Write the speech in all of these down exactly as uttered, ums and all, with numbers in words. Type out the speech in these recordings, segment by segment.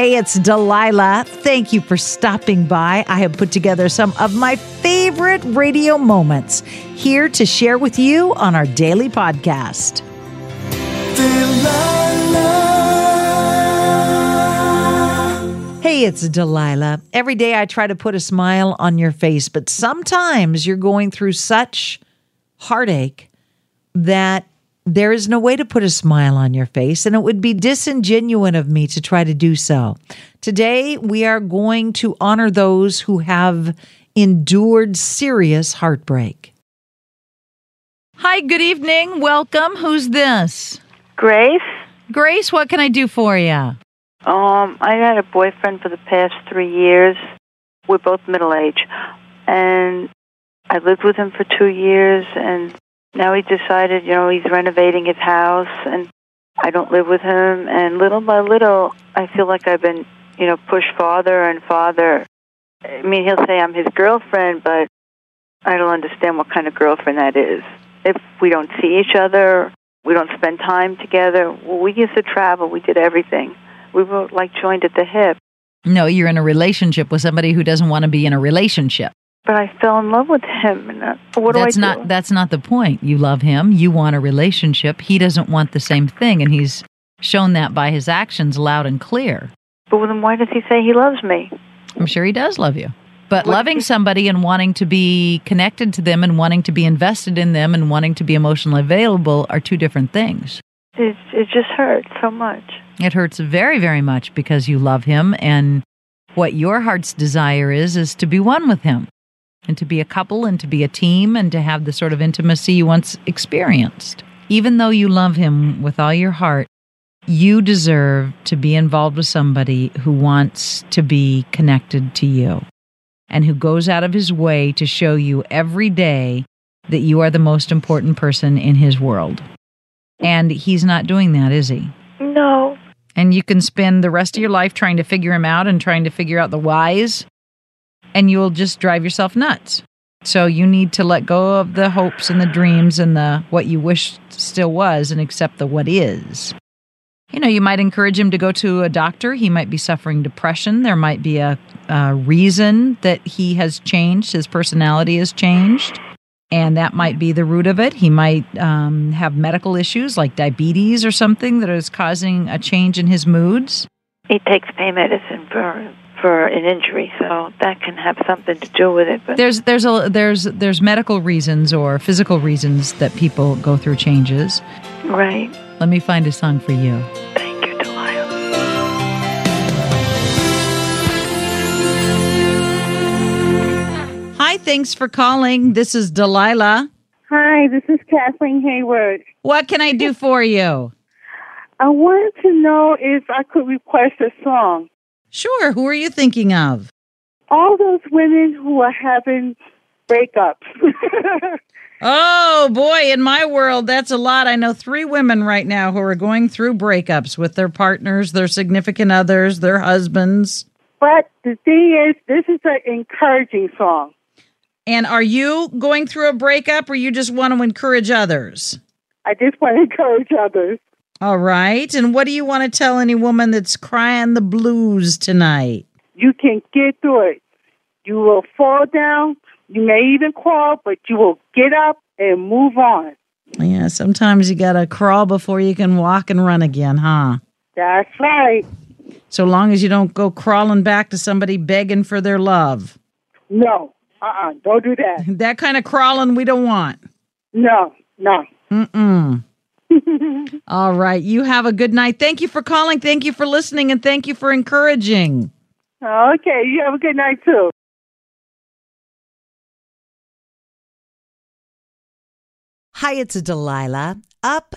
Hey, it's Delilah. Thank you for stopping by. I have put together some of my favorite radio moments here to share with you on our daily podcast. Delilah. Hey, it's Delilah. Every day I try to put a smile on your face, but sometimes you're going through such heartache that there is no way to put a smile on your face, and it would be disingenuous of me to try to do so. Today, we are going to honor those who have endured serious heartbreak. Hi, good evening. Welcome. Who's this? Grace. Grace, what can I do for you? Um, I had a boyfriend for the past three years. We're both middle-aged, and I lived with him for two years, and now he decided, you know, he's renovating his house, and I don't live with him. And little by little, I feel like I've been, you know, pushed farther and farther. I mean, he'll say I'm his girlfriend, but I don't understand what kind of girlfriend that is. If we don't see each other, we don't spend time together. Well, we used to travel. We did everything. We were, like, joined at the hip. No, you're in a relationship with somebody who doesn't want to be in a relationship. But I fell in love with him. And what do that's I do? Not, that's not the point. You love him. You want a relationship. He doesn't want the same thing, and he's shown that by his actions loud and clear. But then why does he say he loves me? I'm sure he does love you. But what loving he... somebody and wanting to be connected to them and wanting to be invested in them and wanting to be emotionally available are two different things. It, it just hurts so much. It hurts very, very much because you love him, and what your heart's desire is is to be one with him, and to be a couple, and to be a team, and to have the sort of intimacy you once experienced. Even though you love him with all your heart, you deserve to be involved with somebody who wants to be connected to you, and who goes out of his way to show you every day that you are the most important person in his world. And he's not doing that, is he? No. And you can spend the rest of your life trying to figure him out and trying to figure out the whys, and you'll just drive yourself nuts. So you need to let go of the hopes and the dreams and the what you wish still was and accept the what is. You know, you might encourage him to go to a doctor. He might be suffering depression. There might be a, a reason that he has changed. His personality has changed. And that might be the root of it. He might um, have medical issues like diabetes or something that is causing a change in his moods. He takes pain medicine for for an injury, so that can have something to do with it. But there's there's a there's there's medical reasons or physical reasons that people go through changes. Right. Let me find a song for you. Thank you, Delilah. Hi, thanks for calling. This is Delilah. Hi, this is Kathleen Hayward. What can I do for you? I wanted to know if I could request a song. Sure. Who are you thinking of? All those women who are having breakups. Oh, boy, in my world, that's a lot. I know three women right now who are going through breakups with their partners, their significant others, their husbands. But the thing is, this is an encouraging song. And are you going through a breakup, or you just want to encourage others? I just want to encourage others. All right. And what do you want to tell any woman that's crying the blues tonight? You can get through it. You will fall down. You may even crawl, but you will get up and move on. Yeah, sometimes you got to crawl before you can walk and run again, huh? That's right. So long as you don't go crawling back to somebody begging for their love. No. Uh-uh. Don't do that. That kind of crawling we don't want. No. No. Mm-mm. All right. You have a good night. Thank you for calling. Thank you for listening. And thank you for encouraging. Okay. You have a good night, too. Hi, it's Delilah. Up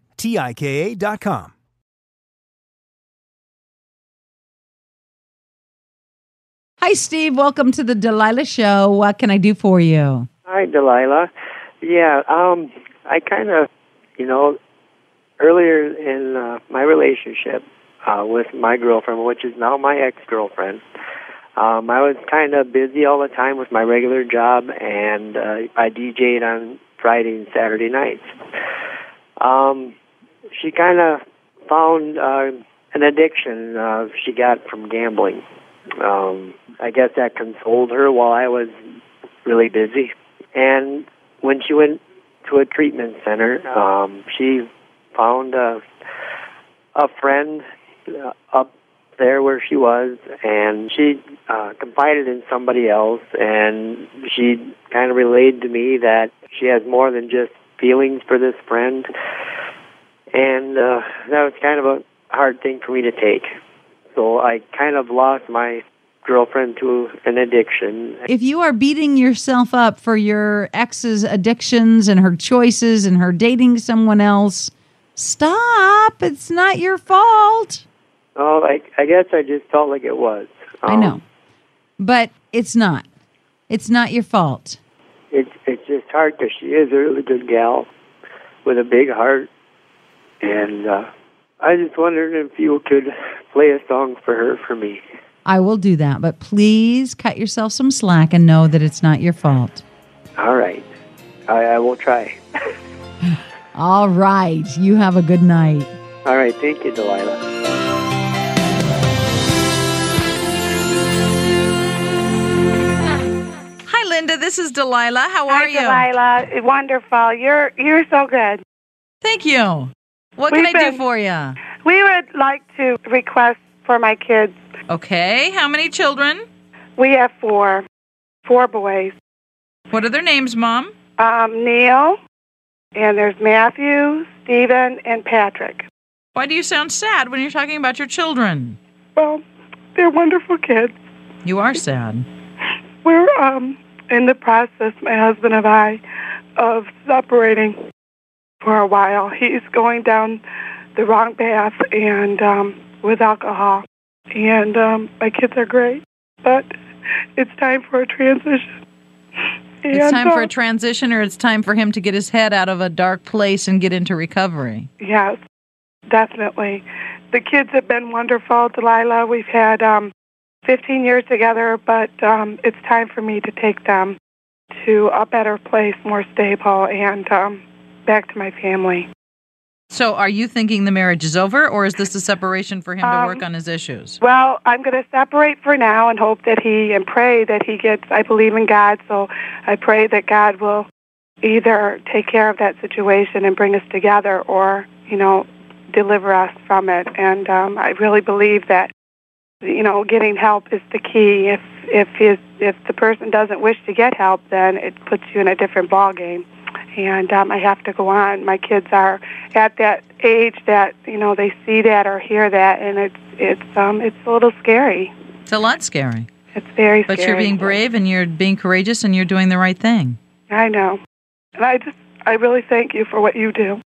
T I K A dot com. Hi, Steve. Welcome to the Delilah Show. What can I do for you? Hi, Delilah. Yeah, um, I kind of, you know, earlier in uh, my relationship uh, with my girlfriend, which is now my ex-girlfriend, um, I was kind of busy all the time with my regular job, and uh, I DJed on Friday and Saturday nights. Um... She kind of found uh, an addiction uh, she got from gambling. Um, I guess that consoled her while I was really busy. And when she went to a treatment center, um, she found a, a friend uh, up there where she was, and she uh, confided in somebody else, and she kind of relayed to me that she has more than just feelings for this friend. And uh, that was kind of a hard thing for me to take. So I kind of lost my girlfriend to an addiction. If you are beating yourself up for your ex's addictions and her choices and her dating someone else, stop. It's not your fault. Oh, I, I guess I just felt like it was. Um, I know. But it's not. It's not your fault. It's, it's just hard because she is a really good gal with a big heart. And uh, I just wondered if you could play a song for her for me. I will do that, but please cut yourself some slack and know that it's not your fault. All right. I, I will try. All right. You have a good night. All right. Thank you, Delilah. Hi, Linda. This is Delilah. How are Hi, you? Hi, Delilah. Wonderful. You're, you're so good. Thank you. What can We've I been, do for you? We would like to request for my kids. Okay. How many children? We have four. Four boys. What are their names, Mom? Um, Neil, and there's Matthew, Stephen, and Patrick. Why do you sound sad when you're talking about your children? Well, they're wonderful kids. You are sad. We're um, in the process, my husband and I, of separating. For a while, he's going down the wrong path and um, with alcohol. And um, my kids are great, but it's time for a transition. And it's time uh, for a transition, or it's time for him to get his head out of a dark place and get into recovery. Yes, definitely. The kids have been wonderful, Delilah. We've had um, fifteen years together, but um, it's time for me to take them to a better place, more stable, and... Um, back to my family. So are you thinking the marriage is over, or is this a separation for him um, to work on his issues? Well, I'm going to separate for now and hope that he, and pray that he gets, I believe in God, so I pray that God will either take care of that situation and bring us together, or, you know, deliver us from it. And um, I really believe that, you know, getting help is the key. If if his, if the person doesn't wish to get help, then it puts you in a different ballgame. And um, I have to go on. My kids are at that age that, you know, they see that or hear that, and it's it's um it's a little scary. It's a lot scary. It's very but scary. But you're being brave and you're being courageous and you're doing the right thing. I know. And I just I really thank you for what you do.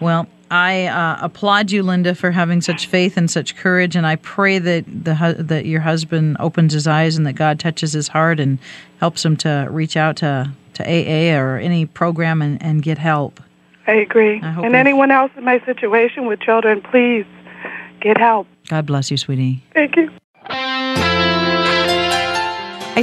Well, I uh, applaud you, Linda, for having such faith and such courage, and I pray that the hu- that your husband opens his eyes and that God touches his heart and helps him to reach out to, to A A or any program and, and get help. I agree. I hope and anyone else in my situation with children, please get help. God bless you, sweetie. Thank you. I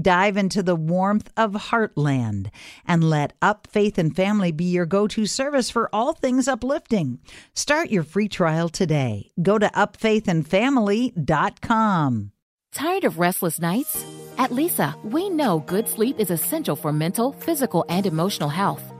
Dive into the warmth of Heartland and let Up Faith and Family be your go-to service for all things uplifting. Start your free trial today. Go to up faith and family dot com. Tired of restless nights? At Lisa, we know good sleep is essential for mental, physical, and emotional health.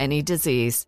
any disease.